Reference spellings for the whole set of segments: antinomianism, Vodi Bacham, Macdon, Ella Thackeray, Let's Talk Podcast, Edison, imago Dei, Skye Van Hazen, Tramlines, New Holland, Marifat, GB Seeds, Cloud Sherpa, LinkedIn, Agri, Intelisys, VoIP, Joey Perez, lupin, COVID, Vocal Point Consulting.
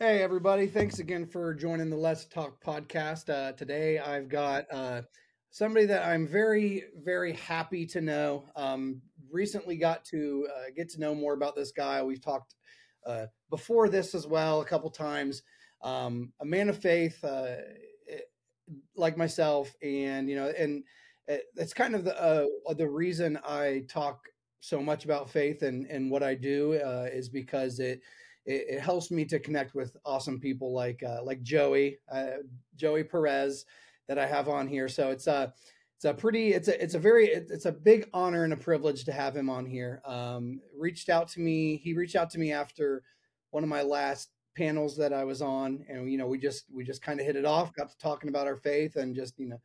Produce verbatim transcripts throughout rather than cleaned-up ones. Hey, everybody. Thanks again for joining the Let's Talk podcast. Uh, today, I've got uh, somebody that I'm very, very happy to know. Um, recently got to uh, get to know more about this guy. We've talked uh, before this as well a couple times. Um, a man of faith uh, like myself. And, you know, and it's kind of the, uh, the reason I talk so much about faith and, and what I do uh, is because it It helps me to connect with awesome people like uh, like Joey, uh, Joey Perez, that I have on here. So it's a it's a pretty it's a it's a very it's a big honor and a privilege to have him on here. Um, reached out to me. He reached out to me after one of my last panels that I was on, and you know we just we just kind of hit it off. Got to talking about our faith and just you know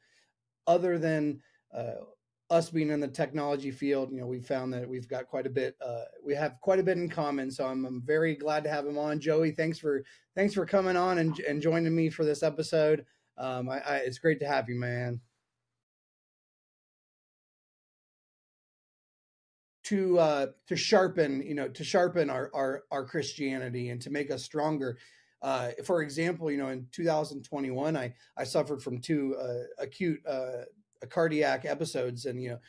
other than uh, us being in the technology field, you know, we found that we've got quite a bit, uh, we have quite a bit in common. So I'm, I'm very glad to have him on. Joey, thanks for, thanks for coming on and, and joining me for this episode. Um, I, I, it's great to have you, man. To, uh, to sharpen, you know, to sharpen our, our, our Christianity and to make us stronger. Uh, for example, you know, in two thousand twenty-one, I, I suffered from two, uh, acute, uh, cardiac episodes, and you know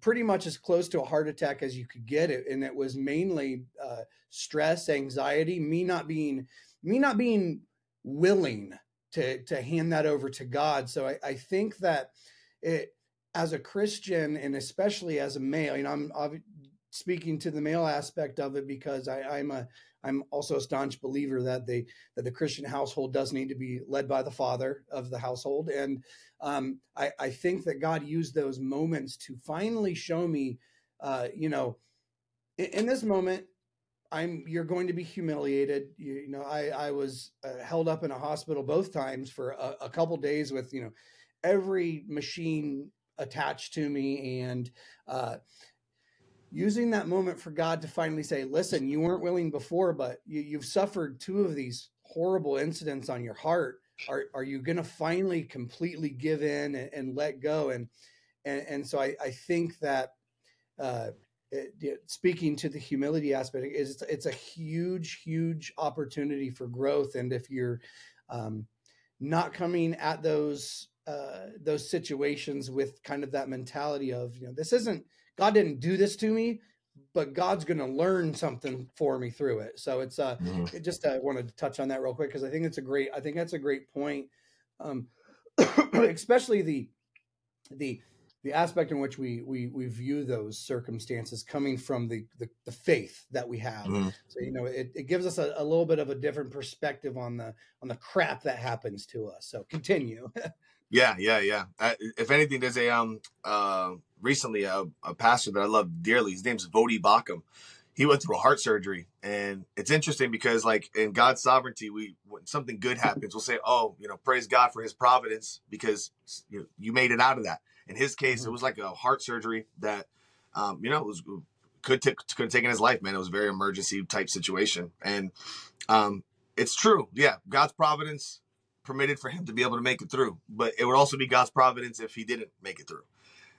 pretty much as close to a heart attack as you could get it, and it was mainly uh stress, anxiety, me not being me not being willing to to hand that over to God. So I, I think that it as a Christian, and especially as a male, you know I'm, I'm speaking to the male aspect of it because I, I'm a I'm also a staunch believer that they that the Christian household does need to be led by the father of the household. And um, I, I think that God used those moments to finally show me, uh, you know, in, in this moment, I'm you're going to be humiliated. You, you know, I, I was uh, held up in a hospital both times for a, a couple days with, you know, every machine attached to me. And uh using that moment for God to finally say, listen, you weren't willing before, but you, you've suffered two of these horrible incidents on your heart. Are are you going to finally completely give in and, and let go? And, and, and so I, I think that uh, it, it, speaking to the humility aspect is it's, it's a huge, huge opportunity for growth. And if you're um, not coming at those, uh, those situations with kind of that mentality of, you know, this isn't, God didn't do this to me, but God's going to learn something for me through it. So it's uh, mm. it just I uh, wanted to touch on that real quick because I think it's a great I think that's a great point, um, especially the the the aspect in which we we we view those circumstances coming from the the, the faith that we have. Mm. So you know it, it gives us a, a little bit of a different perspective on the on the crap that happens to us. So continue. Yeah, yeah, yeah. I, if anything, there's a um uh recently a, a pastor that I love dearly. His name's Vodi Bacham. He went through a heart surgery, and it's interesting because, like, in God's sovereignty, we when something good happens, we'll say, "Oh, you know, praise God for His providence because you know, you made it out of that." In his case, it was like a heart surgery that, um, you know, it was could t- could have taken his life. Man, it was a very emergency type situation, and um, it's true. Yeah, God's providence permitted for him to be able to make it through, but it would also be God's providence if he didn't make it through.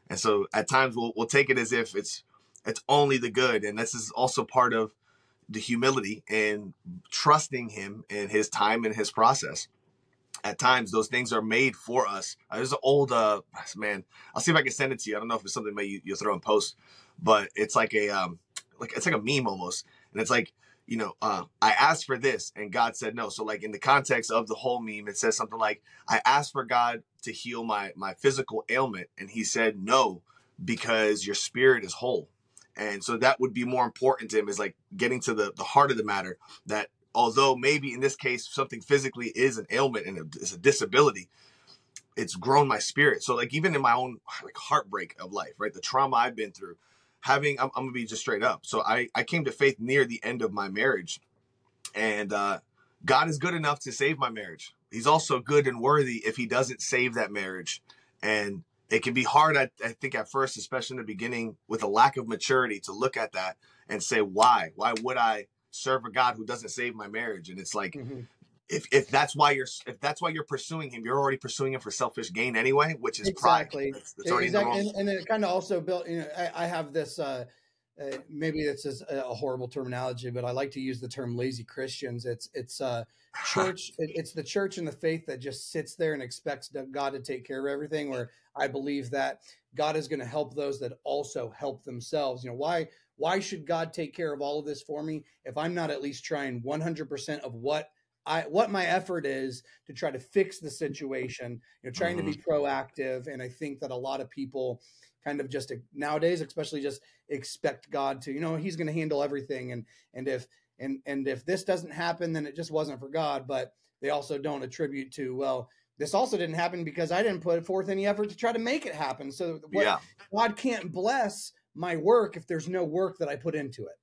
And so at times we'll we'll take it as if it's it's only the good, and this is also part of the humility and trusting him and his time and his process. At times those things are made for us. Uh, there's an old uh man, I'll see if I can send it to you. I don't know if it's something that you, you'll throw in post, but it's like a um like it's like a meme almost, and it's like, you know, uh, I asked for this and God said no. So like in the context of the whole meme, it says something like, I asked for God to heal my, my physical ailment, and he said no, because your spirit is whole. And so that would be more important to him, is like getting to the, the heart of the matter, that although maybe in this case, something physically is an ailment and it's a disability, it's grown my spirit. So like even in my own like heartbreak of life, right? The trauma I've been through, Having, I'm, I'm gonna be just straight up. So I, I came to faith near the end of my marriage, and uh, God is good enough to save my marriage. He's also good and worthy if he doesn't save that marriage. And it can be hard, I, I think at first, especially in the beginning, with a lack of maturity to look at that and say, why? Why would I serve a God who doesn't save my marriage? And it's like, mm-hmm. if if that's why you're if that's why you're pursuing him, you're already pursuing him for selfish gain anyway, which is exactly. pride. That's, that's already exactly. And, and it kind of also built. You know, I, I have this. Uh, uh, maybe this is a horrible terminology, but I like to use the term "lazy Christians." It's it's uh, church. it, it's the church and the faith that just sits there and expects God to take care of everything. Where I believe that God is going to help those that also help themselves. You know why? Why should God take care of all of this for me if I'm not at least trying one hundred percent of what I what my effort is to try to fix the situation, you know, trying mm-hmm. to be proactive. And I think that a lot of people kind of just nowadays, especially just expect God to, you know, he's going to handle everything. And, and if, and, and if this doesn't happen, then it just wasn't for God, but they also don't attribute to, well, this also didn't happen because I didn't put forth any effort to try to make it happen. So what, yeah. God can't bless my work if there's no work that I put into it.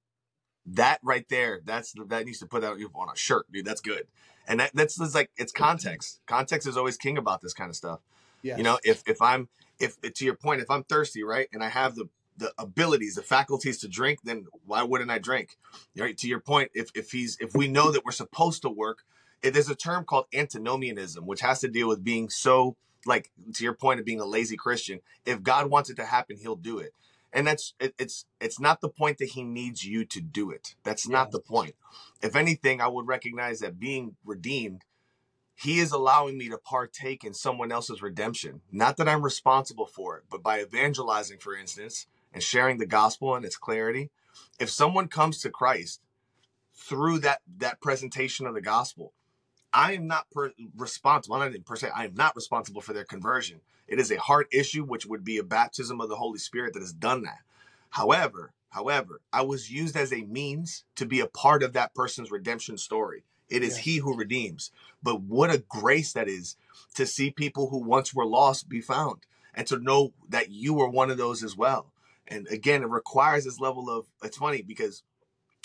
That right there, that's that needs to put out on a shirt, dude. That's good. And that, that's, that's like, it's context. Context is always king about this kind of stuff. Yes. You know, if if I'm, if to your point, if I'm thirsty, right, and I have the, the abilities, the faculties to drink, then why wouldn't I drink? Right? To your point, if if he's, if we know that we're supposed to work, it, there's a term called antinomianism, which has to deal with being so, like, to your point of being a lazy Christian. If God wants it to happen, he'll do it. And that's, it, it's, it's not the point that he needs you to do it. That's not the point. If anything, I would recognize that being redeemed, he is allowing me to partake in someone else's redemption. Not that I'm responsible for it, but by evangelizing, for instance, and sharing the gospel and its clarity, if someone comes to Christ through that, that presentation of the gospel, I am not per- responsible. I didn't per se. I am not responsible for their conversion. It is a heart issue, which would be a baptism of the Holy Spirit that has done that. However, however, I was used as a means to be a part of that person's redemption story. It is yeah. he who redeems. But what a grace that is to see people who once were lost be found and to know that you were one of those as well. And again, it requires this level of, it's funny because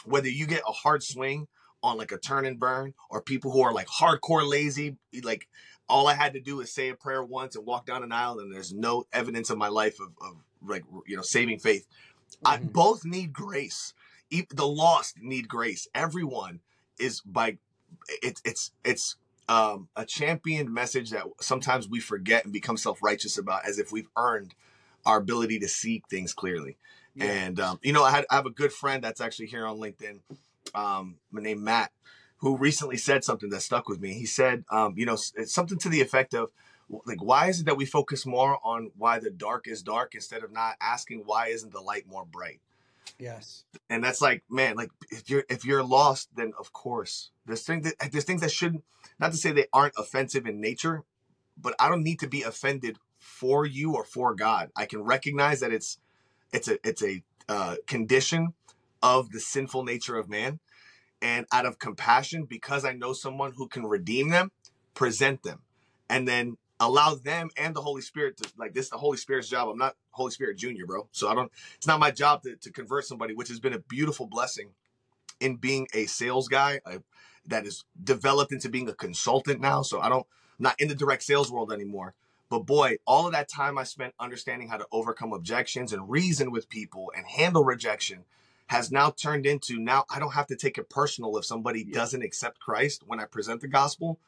whether you get a hard swing on like a turn and burn or people who are like hardcore lazy, like all I had to do is say a prayer once and walk down an aisle and there's no evidence in my life of, of like, you know, saving faith. Mm-hmm. I both need grace. The lost need grace. Everyone is by it, it's, it's um, a championed message that sometimes we forget and become self-righteous about as if we've earned our ability to see things clearly. Yeah. And, um, you know, I, had, I have a good friend that's actually here on LinkedIn. Um, my name Matt, who recently said something that stuck with me. He said, um, you know, it's something to the effect of, like, why is it that we focus more on why the dark is dark instead of not asking why isn't the light more bright? Yes. And that's like, man, like if you're if you're lost, then of course there's things that there's things that shouldn't. Not to say they aren't offensive in nature, but I don't need to be offended for you or for God. I can recognize that it's it's a it's a uh, condition of the sinful nature of man, and out of compassion, because I know someone who can redeem them, present them, and then allow them and the Holy Spirit to, like, this is the Holy Spirit's job. I'm not Holy Spirit Junior, bro. So I don't, it's not my job to, to convert somebody, which has been a beautiful blessing in being a sales guy I, that is developed into being a consultant now. So I don't, I'm not in the direct sales world anymore. But boy, all of that time I spent understanding how to overcome objections and reason with people and handle rejection has now turned into, now I don't have to take it personal if somebody yeah. doesn't accept Christ when I present the gospel.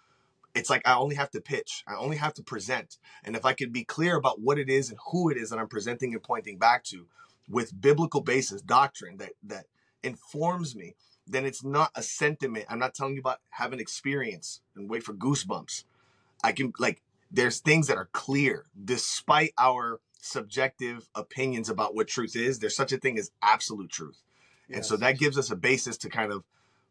It's like I only have to pitch. I only have to present. And if I could be clear about what it is and who it is that I'm presenting and pointing back to with biblical basis doctrine that that informs me, then it's not a sentiment. I'm not telling you about have an experience and wait for goosebumps. I can, like, there's things that are clear despite our subjective opinions about what truth is. There's such a thing as absolute truth. And so that gives us a basis to kind of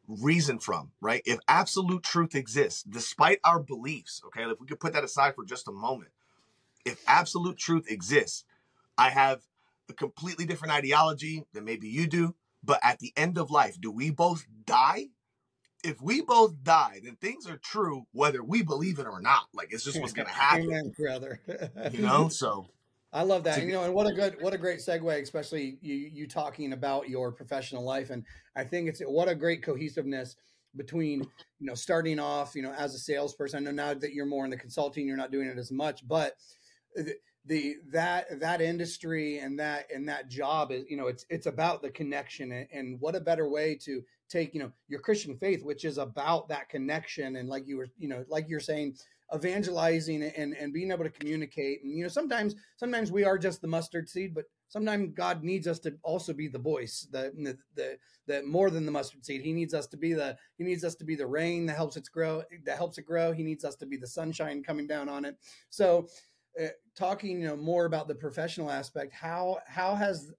reason from, right? If absolute truth exists, despite our beliefs, okay, if we could put that aside for just a moment, if absolute truth exists, I have a completely different ideology than maybe you do, but at the end of life, do we both die? If we both die, then things are true, whether we believe it or not. Like, it's just what's going to happen. Amen, brother. You know, so... I love that. You know, and what a good, what a great segue, especially you, you talking about your professional life. And I think it's, what a great cohesiveness between, you know, starting off, you know, as a salesperson. I know now that you're more in the consulting, you're not doing it as much, but th- the that that industry and that and that job is, you know, it's it's about the connection, and, and what a better way to take, you know, your Christian faith, which is about that connection, and like you were, you know, like you're saying, evangelizing and and being able to communicate. And you know, sometimes sometimes we are just the mustard seed, but sometimes God needs us to also be the voice, the, the the the more than the mustard seed. He needs us to be the he needs us to be the rain that helps it grow. That helps it grow. He needs us to be the sunshine coming down on it. So, uh, talking you know more about the professional aspect, how how has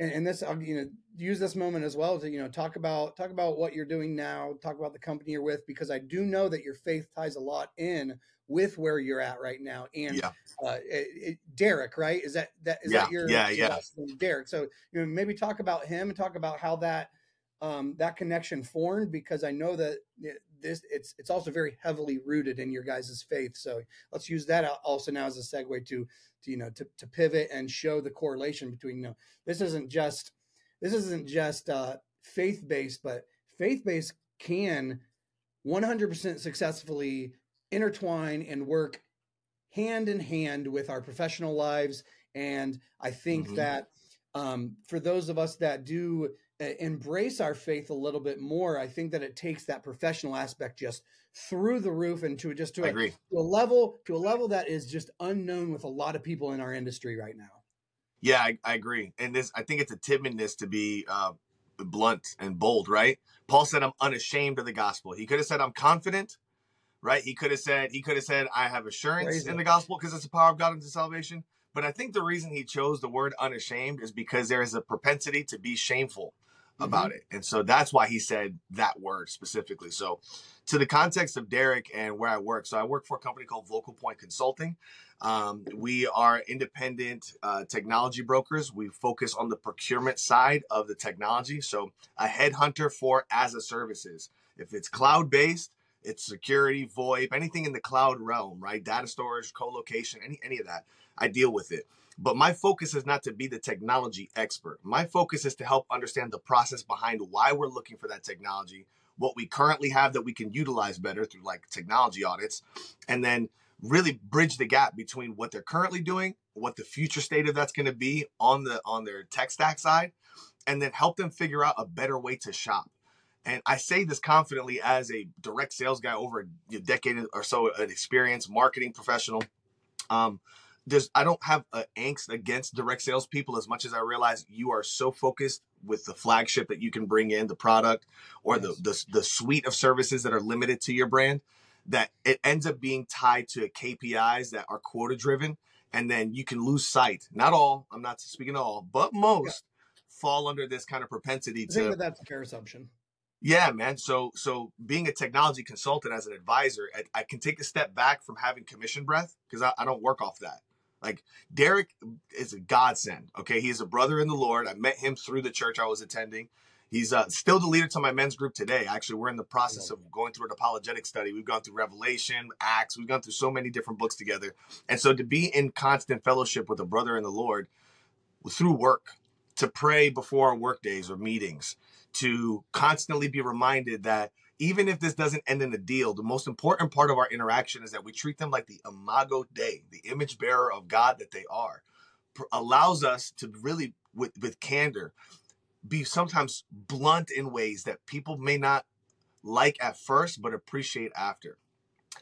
and, and this I'll, you know use this moment as well to you know talk about talk about what you're doing now, talk about the company you're with, because I do know that your faith ties a lot in with where you're at right now. And yeah. uh, it, it, Derek, right? Is that, that is yeah. that your, yeah, yeah. Derek. So, you know, maybe talk about him and talk about how that, um, that connection formed, because I know that this it's, it's also very heavily rooted in your guys' faith. So let's use that also now as a segue to, to, you know, to, to pivot and show the correlation between, you know, this isn't just, this isn't just uh faith-based, but faith-based can one hundred percent successfully intertwine and work hand in hand with our professional lives. And I think mm-hmm. that um, for those of us that do embrace our faith a little bit more, I think that it takes that professional aspect just through the roof and to just to a, to a level, to a level that is just unknown with a lot of people in our industry right now. Yeah, I, I agree. And this, I think it's a timidness to be uh, blunt and bold, right? Paul said, I'm unashamed of the gospel. He could have said, I'm confident. Right. He could have said he could have said, I have assurance Crazy. in the gospel because it's the power of God into salvation. But I think the reason he chose the word unashamed is because there is a propensity to be shameful mm-hmm. about it. And so that's why he said that word specifically. So to the context of Derek and where I work. So I work for a company called Vocal Point Consulting. Um, we are independent uh, technology brokers. We focus on the procurement side of the technology. So a headhunter for as a services, if it's cloud based. It's security, VoIP, anything in the cloud realm, right? Data storage, co-location, any, any of that. I deal with it. But my focus is not to be the technology expert. My focus is to help understand the process behind why we're looking for that technology, what we currently have that we can utilize better through like technology audits, and then really bridge the gap between what they're currently doing, what the future state of that's going to be on the on their tech stack side, and then help them figure out a better way to shop. And I say this confidently as a direct sales guy over a decade or so, an experienced marketing professional. Um, there's, I don't have an angst against direct salespeople as much as I realize you are so focused with the flagship that you can bring in the product or the, the, the suite of services that are limited to your brand that it ends up being tied to K P Is that are quota driven. And then you can lose sight. Not all, I'm not speaking to all, but most yeah. fall under this kind of propensity to. I think that that's a fair assumption. Yeah, man. So so being a technology consultant as an advisor, I, I can take a step back from having commission breath because I, I don't work off that. Like Derek is a godsend. OK, he is a brother in the Lord. I met him through the church I was attending. He's uh, still the leader to my men's group today. Actually, we're in the process of going through an apologetic study. We've gone through Revelation, Acts. We've gone through so many different books together. And so to be in constant fellowship with a brother in the Lord through work, to pray before our work days or meetings, to constantly be reminded that even if this doesn't end in a deal, the most important part of our interaction is that we treat them like the imago Dei, the image bearer of God that they are, P- allows us to really, with, with candor, be sometimes blunt in ways that people may not like at first, but appreciate after.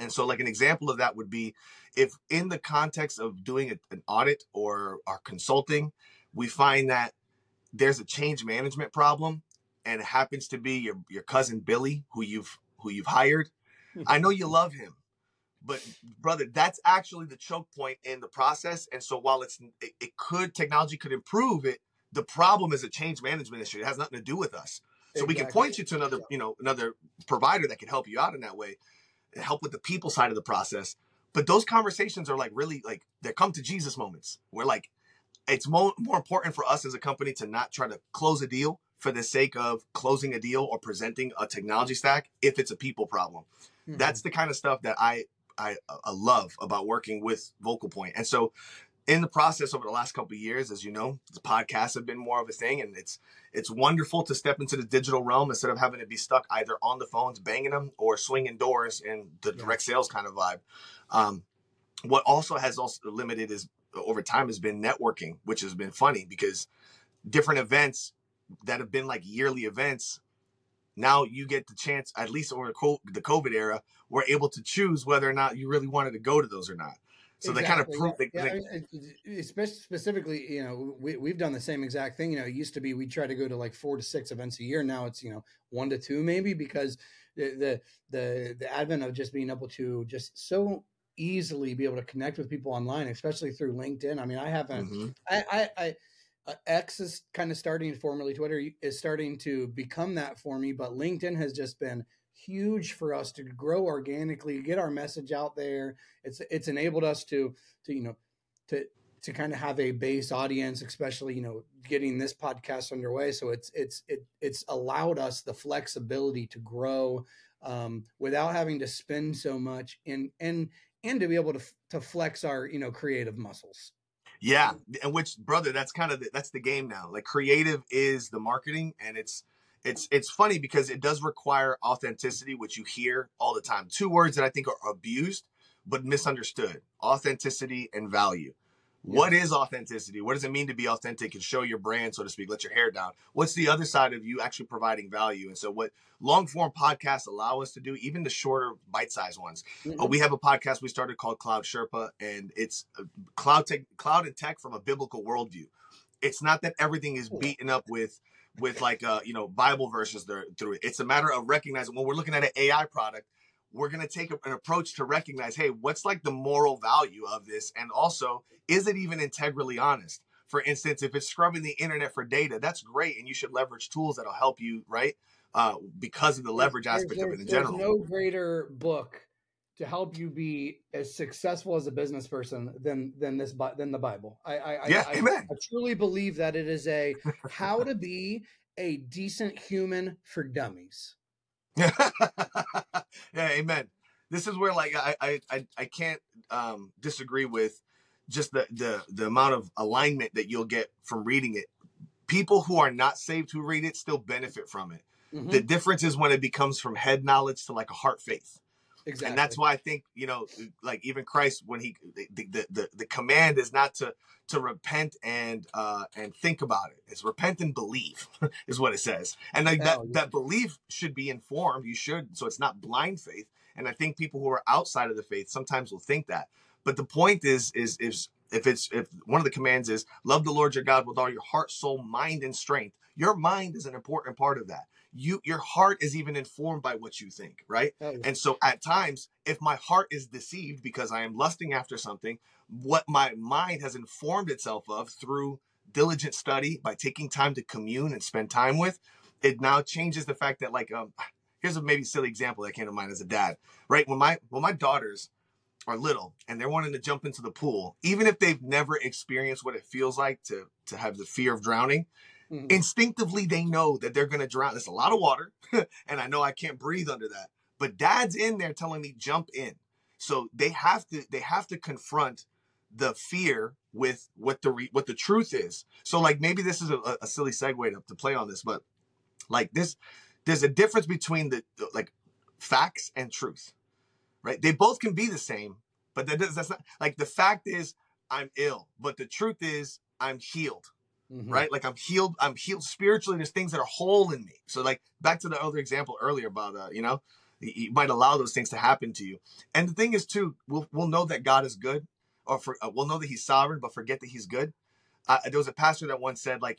And so like an example of that would be if in the context of doing a, an audit or our consulting, we find that there's a change management problem. And it happens to be your, your cousin, Billy, who you've who you've hired. I know you love him, but brother, that's actually the choke point in the process. And so while it's it, it could technology could improve it, the problem is a change management issue. It has nothing to do with us. So exactly. We can point you to another, you know, another provider that can help you out in that way and help with the people side of the process. But those conversations are like really like they come to Jesus moments where like it's more, more important for us as a company to not try to close a deal for the sake of closing a deal or presenting a technology stack, if it's a people problem. Mm-hmm. That's the kind of stuff that I, I I love about working with Vocal Point. And so in the process over the last couple of years, as you know, the podcasts have been more of a thing, and it's it's wonderful to step into the digital realm instead of having to be stuck either on the phones, banging them, or swinging doors in the yeah. direct sales kind of vibe. Um, what also has also limited is over time has been networking, which has been funny because different events that have been like yearly events, now you get the chance, at least over the COVID era, we're able to choose whether or not you really wanted to go to those or not. So exactly. They kind of prove yeah. they, they... specifically, you know, we, we've done the same exact thing. You know, it used to be, we try to go to like four to six events a year. Now it's, you know, one to two maybe, because the, the, the, the advent of just being able to just so easily be able to connect with people online, especially through LinkedIn. I mean, I haven't, mm-hmm. I, I, I, Uh, X is kind of starting, formerly Twitter, is starting to become that for me, but LinkedIn has just been huge for us to grow organically, get our message out there. It's it's enabled us to to you know to to kind of have a base audience, especially you know getting this podcast underway. So it's it's it it's allowed us the flexibility to grow um, without having to spend so much, and and and to be able to to flex our you know creative muscles. Yeah. And which, brother, that's kind of, the, that's the game now. Like, creative is the marketing, and it's, it's, it's funny because it does require authenticity, which you hear all the time. Two words that I think are abused, but misunderstood: authenticity and value. Yeah. What is authenticity? What does it mean to be authentic and show your brand, so to speak, let your hair down? What's the other side of you actually providing value? And so what long form podcasts allow us to do, even the shorter bite-sized ones. Mm-hmm. Uh, we have a podcast we started called Cloud Sherpa, and it's cloud tech, cloud and tech from a biblical worldview. It's not that everything is beaten up with, with like, uh, you know, Bible verses there, through it. It's a matter of recognizing when we're looking at an A I product, we're going to take an approach to recognize, hey, what's like the moral value of this? And also, is it even integrally honest? For instance, if it's scrubbing the internet for data, that's great. And you should leverage tools that'll help you, right? Uh, because of the leverage there's, aspect there's, of it in there's general. There's no greater book to help you be as successful as a business person than, than this, than the Bible. I, I, yeah, I, amen. I, I truly believe that it is a, how to be a decent human for dummies. Yeah, amen. This is where, like, I I I can't um, disagree with just the, the the amount of alignment that you'll get from reading it. People who are not saved who read it still benefit from it. Mm-hmm. The difference is when it becomes from head knowledge to like a heart faith. Exactly. And that's why I think, you know, like even Christ, when he the the, the, the command is not to to repent and uh, and think about it. It's repent and believe is what it says. And like that, oh, yeah. that belief should be informed. You should. So it's not blind faith. And I think people who are outside of the faith sometimes will think that. But the point is, is, is if it's if one of the commands is love the Lord your God with all your heart, soul, mind, and strength. Your mind is an important part of that. You, your heart is even informed by what you think, right? Oh, yeah. And so at times, if my heart is deceived because I am lusting after something, what my mind has informed itself of through diligent study, by taking time to commune and spend time with, it now changes the fact that, like, um, here's a maybe silly example that came to mind as a dad, right? When my, when my daughters are little and they're wanting to jump into the pool, even if they've never experienced what it feels like to, to have the fear of drowning, mm-hmm. instinctively, they know that they're going to drown. It's a lot of water. And I know I can't breathe under that, but dad's in there telling me jump in. So they have to, they have to confront the fear with what the, re- what the truth is. So like, maybe this is a, a silly segue to, to play on this, but like this, there's a difference between the, the like facts and truth, right? They both can be the same, but that does, that's not like the fact is I'm ill, but the truth is I'm healed. Mm-hmm. Right? Like I'm healed. I'm healed spiritually. There's things that are whole in me. So like back to the other example earlier about, uh, you know, you might allow those things to happen to you. And the thing is too, we'll, we'll know that God is good, or for, uh, we'll know that he's sovereign, but forget that he's good. Uh, there was a pastor that once said, like,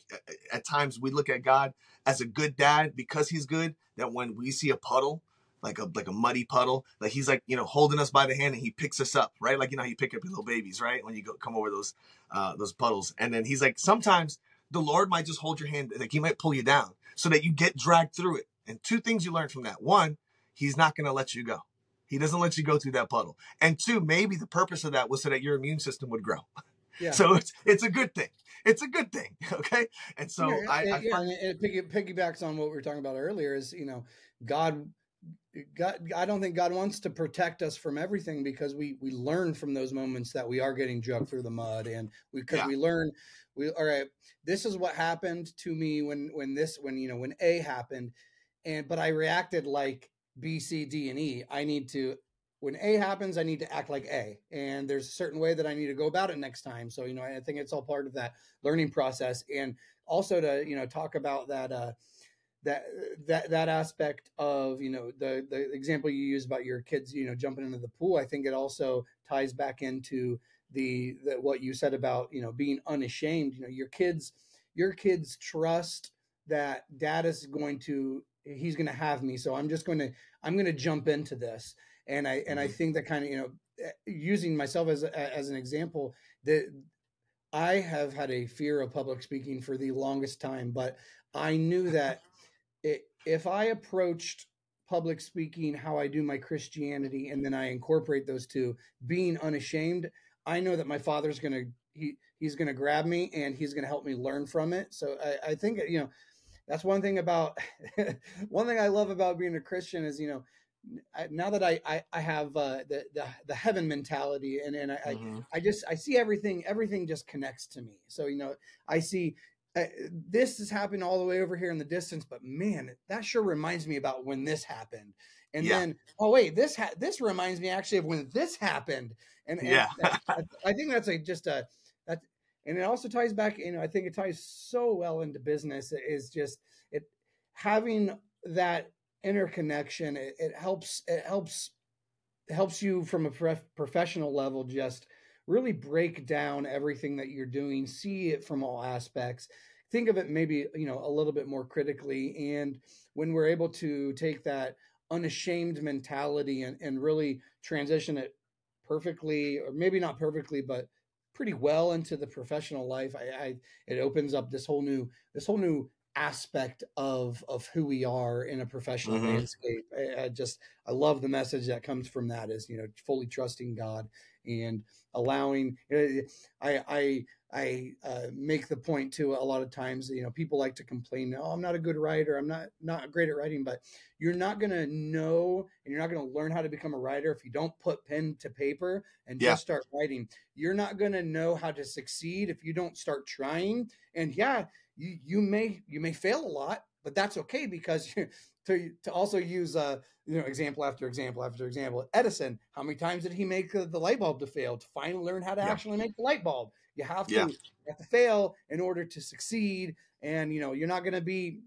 at times we look at God as a good dad because he's good, that when we see a puddle, like a, like a muddy puddle, like he's like, you know, holding us by the hand and he picks us up, right? Like, you know, how you pick up your little babies, right? When you go come over those, uh, those puddles. And then he's like, sometimes the Lord might just hold your hand. Like he might pull you down so that you get dragged through it. And two things you learn from that. One, he's not going to let you go. He doesn't let you go through that puddle. And two, maybe the purpose of that was so that your immune system would grow. Yeah. So it's it's a good thing. It's a good thing. Okay. And so yeah, I, I yeah, and it piggy, piggybacks on what we were talking about earlier is, you know, God, God, I don't think God wants to protect us from everything, because we, we learn from those moments that we are getting dragged through the mud, and we, cause yeah. we learn, we, all right, this is what happened to me when, when this, when, you know, when A happened, and, but I reacted like B, C, D, and E. I need to when A happens, I need to act like A, and there's a certain way that I need to go about it next time. So, you know, I think it's all part of that learning process. And also to, you know, talk about that, uh, that, that, that aspect of, you know, the, the example you used about your kids, you know, jumping into the pool. I think it also ties back into the, the what you said about, you know, being unashamed. You know, your kids, your kids trust that dad is going to, he's going to have me. So I'm just going to, I'm going to jump into this. And I and I think that kind of, you know, using myself as as an example, that I have had a fear of public speaking for the longest time, but I knew that it, if I approached public speaking how I do my Christianity, and then I incorporate those two, being unashamed, I know that my father's gonna he he's gonna grab me and he's gonna help me learn from it. So I, I think, you know, that's one thing about one thing I love about being a Christian is, you know, now that I, I, I have uh, the, the, the heaven mentality, and, and I, mm-hmm. I, I just, I see everything, everything just connects to me. So, you know, I see uh, this is happening all the way over here in the distance, but man, that sure reminds me about when this happened. And yeah. then, oh wait, this, ha- this reminds me actually of when this happened. And, and yeah. I, I think that's a, just a, that's, and it also ties back, you know, I think it ties so well into business. It is just it having that interconnection. It, it helps. It helps. Helps you from a prof- professional level. Just really break down everything that you're doing. See it from all aspects. Think of it maybe, you know, a little bit more critically. And when we're able to take that unashamed mentality and, and really transition it perfectly, or maybe not perfectly, but pretty well into the professional life, I, I it opens up this whole new this whole new. aspect of of who we are in a professional mm-hmm. landscape. I, I just I love the message that comes from that is, you know, fully trusting God and allowing. You know, I I I uh, make the point too a lot of times. You know, people like to complain, "Oh, I'm not a good writer. I'm not not great at writing." But you're not going to know, and you're not going to learn how to become a writer if you don't put pen to paper and yeah. just start writing. You're not going to know how to succeed if you don't start trying. And yeah. You, you may you may fail a lot, but that's okay, because to to also use uh you know example after example after example. Edison, how many times did he make the, the light bulb to fail to finally learn how to yeah. actually make the light bulb? You have to yeah. you have to fail in order to succeed, and you know you're not going to be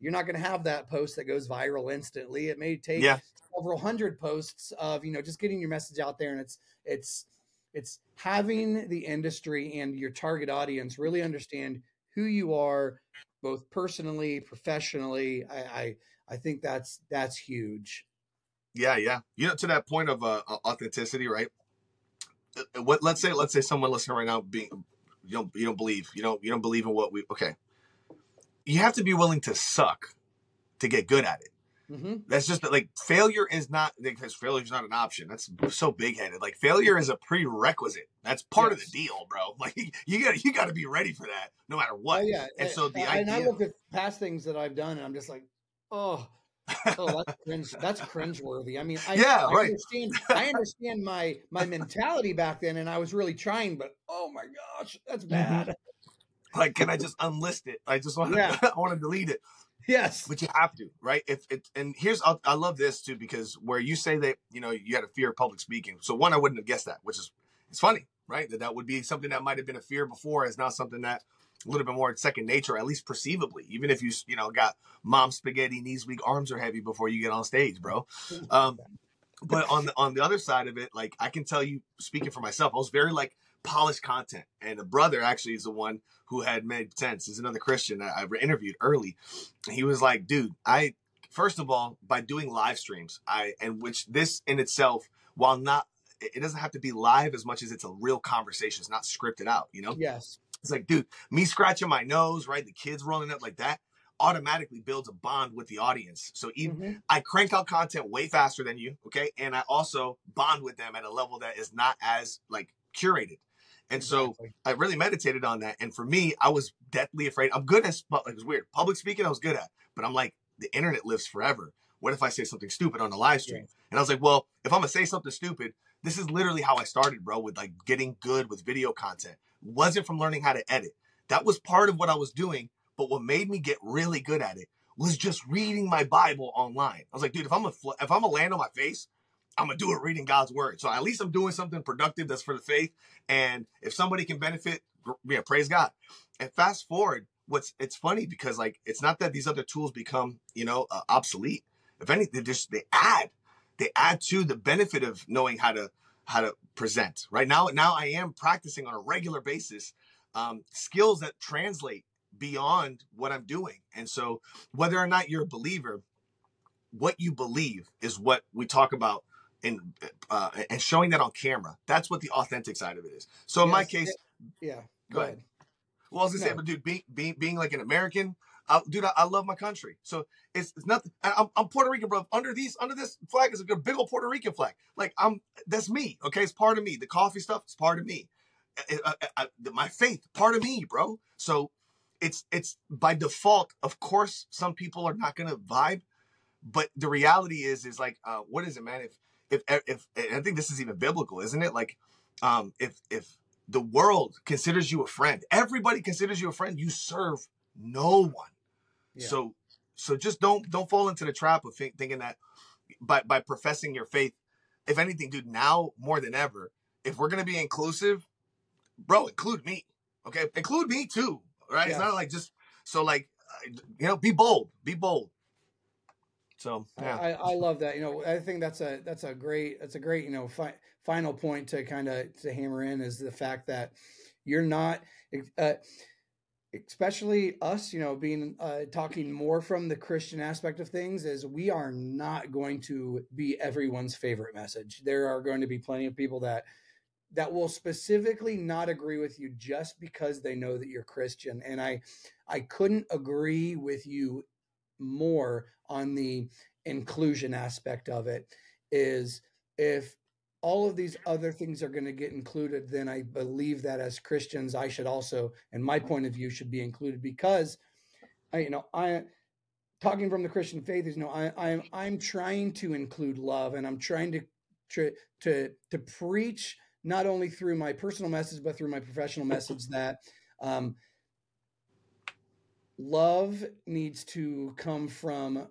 you're not going to have that post that goes viral instantly. It may take yeah. several hundred posts of you know just getting your message out there, and it's it's it's having the industry and your target audience really understand who you are, both personally, professionally. I, I, I think that's, that's huge. Yeah. Yeah. You know, to that point of uh, authenticity, right? What, let's say, let's say someone listening right now being, you don't, you don't believe, you don't, you don't believe in what we, okay. You have to be willing to suck to get good at it. Mm-hmm. That's just like failure is not, because failure is not an option. That's so big headed. Like failure is a prerequisite. That's part yes. of the deal, bro. Like you got you got to be ready for that, no matter what. Oh, yeah. And so the I, idea. And I look at past things that I've done, and I'm just like, oh, oh that's cringe. That's cringeworthy. I mean, I, yeah, I, right. I understand. I understand my my mentality back then, and I was really trying, but oh my gosh, that's bad. Like, can I just unlist it? I just want to. Yeah. I want to delete it. Yes. But you have to, right? If it, and here's, I'll, I love this too, because where you say that, you know, you had a fear of public speaking. So one, I wouldn't have guessed that, which is, it's funny, right? That that would be something that might've been a fear before is now something that a little bit more second nature, at least perceivably, even if you, you know, got mom spaghetti, knees weak, arms are heavy before you get on stage, bro. Um, but on the, on the other side of it, like I can tell you, speaking for myself, I was very like, polished content, and a brother actually is the one who had made sense. Is another Christian I, I interviewed early. He was like, "Dude, I first of all by doing live streams, I and which this in itself, while not, it doesn't have to be live as much as it's a real conversation. It's not scripted out, you know." Yes. It's like, dude, me scratching my nose, right? The kids rolling up like that automatically builds a bond with the audience. So even mm-hmm. I crank out content way faster than you, okay, and I also bond with them at a level that is not as like curated. And so I really meditated on that. And for me, I was deathly afraid. I'm good at, like, it was weird. Public speaking, I was good at, but I'm like, the internet lives forever. What if I say something stupid on the live stream? Yeah. And I was like, well, if I'm going to say something stupid, this is literally how I started, bro, with like getting good with video content. It wasn't from learning how to edit. That was part of what I was doing. But what made me get really good at it was just reading my Bible online. I was like, dude, if I'm a, if I'm a land on my face, I'm going to do it reading God's word. So at least I'm doing something productive that's for the faith. And if somebody can benefit, yeah, praise God. And fast forward, what's it's funny because like, it's not that these other tools become, you know, uh, obsolete. If anything, just, they add, they add to the benefit of knowing how to, how to present right now. Now I am practicing on a regular basis, um, skills that translate beyond what I'm doing. And so whether or not you're a believer, what you believe is what we talk about in, uh, and showing that on camera. That's what the authentic side of it is. So in yes, my case, it, yeah, go ahead. ahead. Well, I was gonna no. say, but dude, being, being, being like an American, I, dude, I, I love my country. So it's, it's nothing. I'm, I'm Puerto Rican, bro. Under these, under this flag is a big old Puerto Rican flag. Like I'm, that's me. Okay. It's part of me. The coffee stuff is part of me. I, I, I, my faith, part of me, bro. So it's, it's by default, of course, some people are not going to vibe, but the reality is, is like, uh, what is it, man? If, if, if, and I think this is even biblical, isn't it? Like, um, if, if the world considers you a friend, everybody considers you a friend, you serve no one. Yeah. So, so just don't, don't fall into the trap of think, thinking that by, by professing your faith, if anything, dude, now more than ever, if we're going to be inclusive, bro, include me. Okay. Include me too. Right. Yeah. It's not like just, so like, you know, be bold, be bold. So yeah. I, I love that. You know, I think that's a, that's a great, that's a great, you know, fi- final point to kind of, to hammer in is the fact that you're not, uh, especially us, you know, being, uh, talking more from the Christian aspect of things is we are not going to be everyone's favorite message. There are going to be plenty of people that, that will specifically not agree with you just because they know that you're Christian. And I, I couldn't agree with you more on the inclusion aspect of it. Is if all of these other things are going to get included, then I believe that as Christians, I should also, and my point of view should be included because I, you know, I talking from the Christian faith is, you know, I, I'm, I'm trying to include love and I'm trying to, to, to, to preach not only through my personal message, but through my professional message that, um, love needs to come from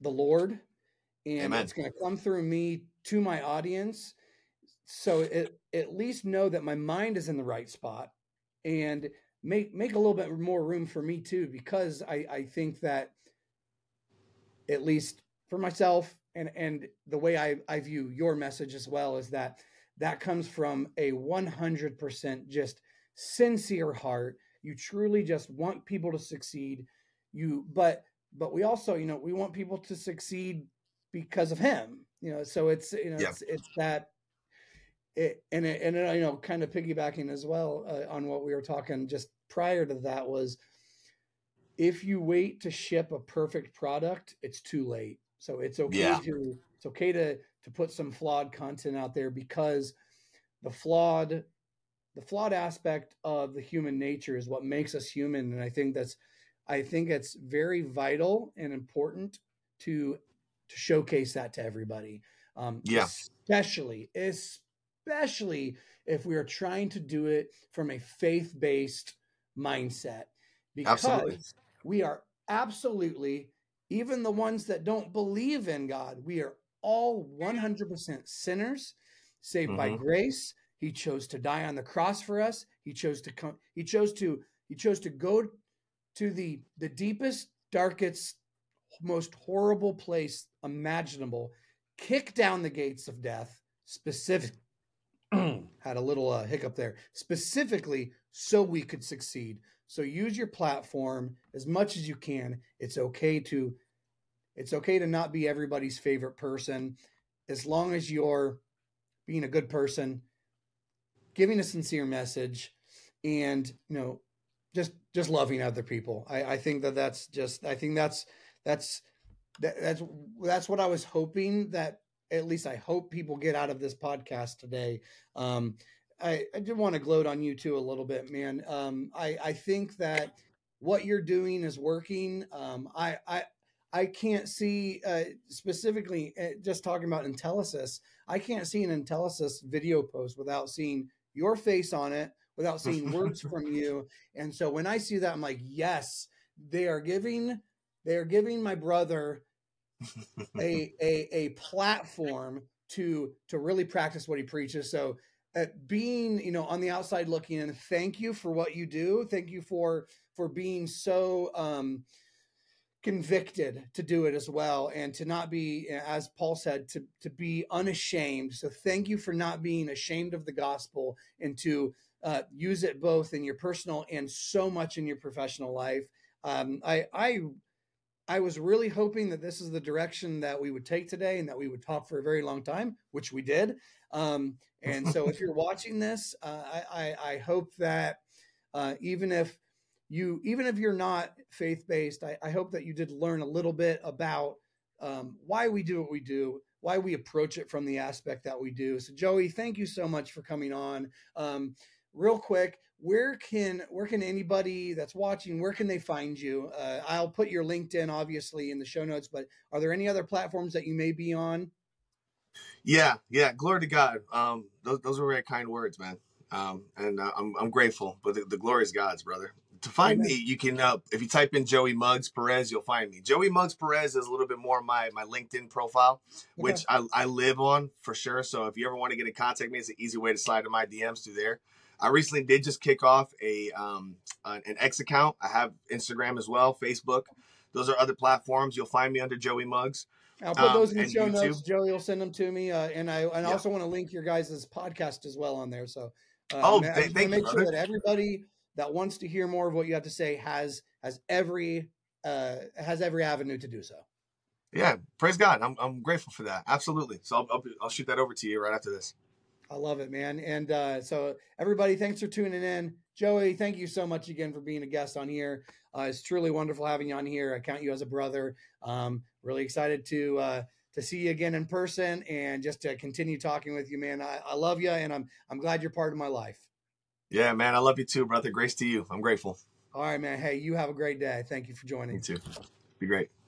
the Lord and Amen. It's going to come through me to my audience. So it, at least know that my mind is in the right spot and make make a little bit more room for me too, because I, I think that at least for myself and, and the way I, I view your message as well is that that comes from a one hundred percent just sincere heart. You truly just want people to succeed. You, but, but we also, you know, we want people to succeed because of him, you know, so it's, you know, yeah. it's, it's that, it, and, it, and, it, you know, kind of piggybacking as well uh, on what we were talking just prior to that was if you wait to ship a perfect product, it's too late. So it's okay yeah. to, it's okay to, to put some flawed content out there because the flawed The flawed aspect of the human nature is what makes us human. And I think that's, I think it's very vital and important to, to showcase that to everybody. Um, yeah. Especially, especially if we are trying to do it from a faith-based mindset, because absolutely. We are absolutely, even the ones that don't believe in God, we are all one hundred percent sinners saved mm-hmm. by grace. He chose to die on the cross for us. He chose to come. He chose to. He chose to go to the the deepest, darkest, most horrible place imaginable. Kick down the gates of death. Specific. Had a little uh, hiccup there. Specifically, so we could succeed. So use your platform as much as you can. It's okay to. It's okay to not be everybody's favorite person, as long as you're being a good person. Giving a sincere message and, you know, just, just loving other people. I, I think that that's just, I think that's, that's, that, that's, that's what I was hoping that at least I hope people get out of this podcast today. Um, I, I did want to gloat on you too a little bit, man. Um, I, I think that what you're doing is working. Um, I, I, I can't see uh, specifically uh, just talking about Intelisys. I can't see an Intelisys video post without seeing your face on it, without seeing words from you. And so when I see that, I'm like, yes, they are giving, they are giving my brother a, a, a platform to to really practice what he preaches. So uh, being, you know, on the outside looking in, thank you for what you do. Thank you for for being so um, convicted to do it as well, and to not be, as Paul said, to to be unashamed. So thank you for not being ashamed of the gospel, and to uh, use it both in your personal and so much in your professional life. Um, I I. I was really hoping that this is the direction that we would take today, and that we would talk for a very long time, which we did. Um, and so if you're watching this, uh, I, I, I hope that uh, even if you, even if you're not faith-based, I, I hope that you did learn a little bit about um, why we do what we do, why we approach it from the aspect that we do. So Joey, thank you so much for coming on. Um, real quick, where can where can anybody that's watching, where can they find you? Uh, I'll put your LinkedIn, obviously, in the show notes, but are there any other platforms that you may be on? Yeah, yeah, glory to God. Um, those those were very kind words, man. Um, and uh, I'm I'm grateful, but the, the glory is God's, brother. To find Amen. me, you can, uh, if you type in Joey Muggs Perez, you'll find me. Joey Muggs Perez is a little bit more my my LinkedIn profile, which yeah. I, I live on for sure. So if you ever want to get in contact with me, it's an easy way to slide in my D Ms through there. I recently did just kick off a um, an X account. I have Instagram as well, Facebook. Those are other platforms. You'll find me under Joey Muggs. I'll put those um, in the show YouTube. notes. Joey will send them to me, uh, and I and yeah. also want to link your guys' podcast as well on there. So, uh, oh, I, th- I thank make you, sure brother. that everybody that wants to hear more of what you have to say has has every uh, has every avenue to do so. Yeah, praise God. I'm I'm grateful for that. Absolutely. So I'll I'll, I'll shoot that over to you right after this. I love it, man. And uh, so everybody, thanks for tuning in. Joey, thank you so much again for being a guest on here. Uh, it's truly wonderful having you on here. I count you as a brother. Um, really excited to uh, to see you again in person, and just to continue talking with you, man. I, I love you, and I'm I'm glad you're part of my life. Yeah, man. I love you too, brother. Grace to you. I'm grateful. All right, man. Hey, you have a great day. Thank you for joining. You too. Be great.